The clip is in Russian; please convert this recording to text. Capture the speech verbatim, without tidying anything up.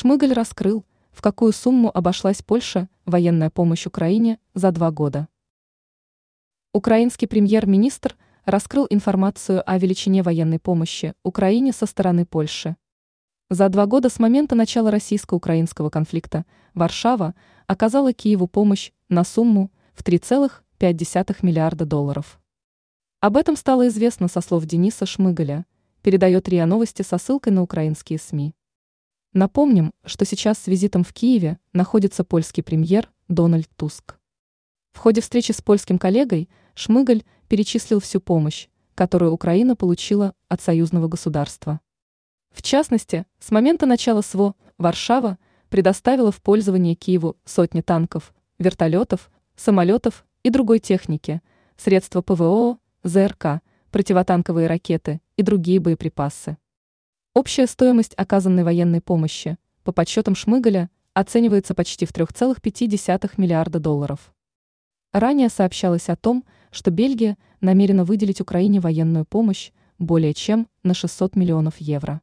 Шмыгаль раскрыл, в какую сумму обошлась Польше военная помощь Украине за два года. Украинский премьер-министр раскрыл информацию о величине военной помощи Украине со стороны Польши. За два года с момента начала российско-украинского конфликта Варшава оказала Киеву помощь на сумму в три целых пять десятых миллиарда долларов. Об этом стало известно со слов Дениса Шмыгаля, передает РИА Новости со ссылкой на украинские СМИ. Напомним, что сейчас с визитом в Киеве находится польский премьер Дональд Туск. В ходе встречи с польским коллегой Шмыгаль перечислил всю помощь, которую Украина получила от союзного государства. В частности, с момента начала СВО Варшава предоставила в пользование Киеву сотни танков, вертолетов, самолетов и другой техники, средства ПВО, ЗРК, противотанковые ракеты и другие боеприпасы. Общая стоимость оказанной военной помощи, по подсчетам Шмыгаля, оценивается почти в три целых пять десятых миллиарда долларов. Ранее сообщалось о том, что Бельгия намерена выделить Украине военную помощь более чем на шестьсот миллионов евро.